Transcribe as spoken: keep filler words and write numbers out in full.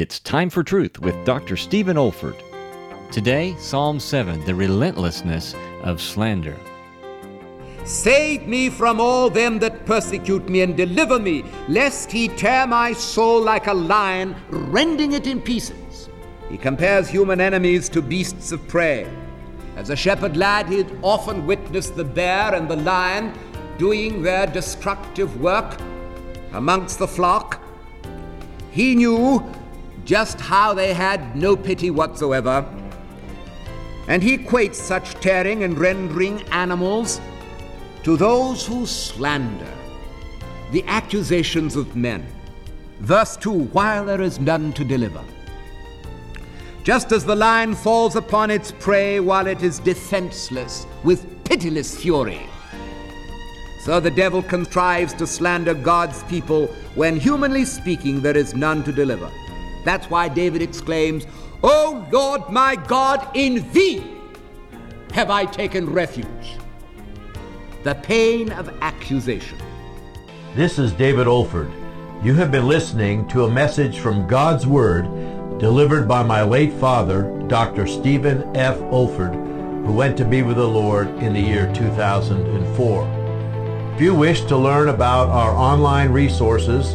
It's Time for Truth with Doctor Stephen Olford. Today, Psalm seven, the relentlessness of slander. Save me from all them that persecute me, and deliver me, lest he tear my soul like a lion, rending it in pieces. He compares human enemies to beasts of prey. As a shepherd lad, he had often witnessed the bear and the lion doing their destructive work amongst the flock. He knew just how they had no pity whatsoever. And he equates such tearing and rending animals to those who slander the accusations of men. Verse two, while there is none to deliver. Just as the lion falls upon its prey while it is defenseless with pitiless fury, so the devil contrives to slander God's people when, humanly speaking, there is none to deliver. That's why David exclaims, "O Lord my God, in thee have I taken refuge." The pain of accusation. This is David Olford. You have been listening to a message from God's Word delivered by my late father, Doctor Stephen F. Olford, who went to be with the Lord in the year two thousand four. If you wish to learn about our online resources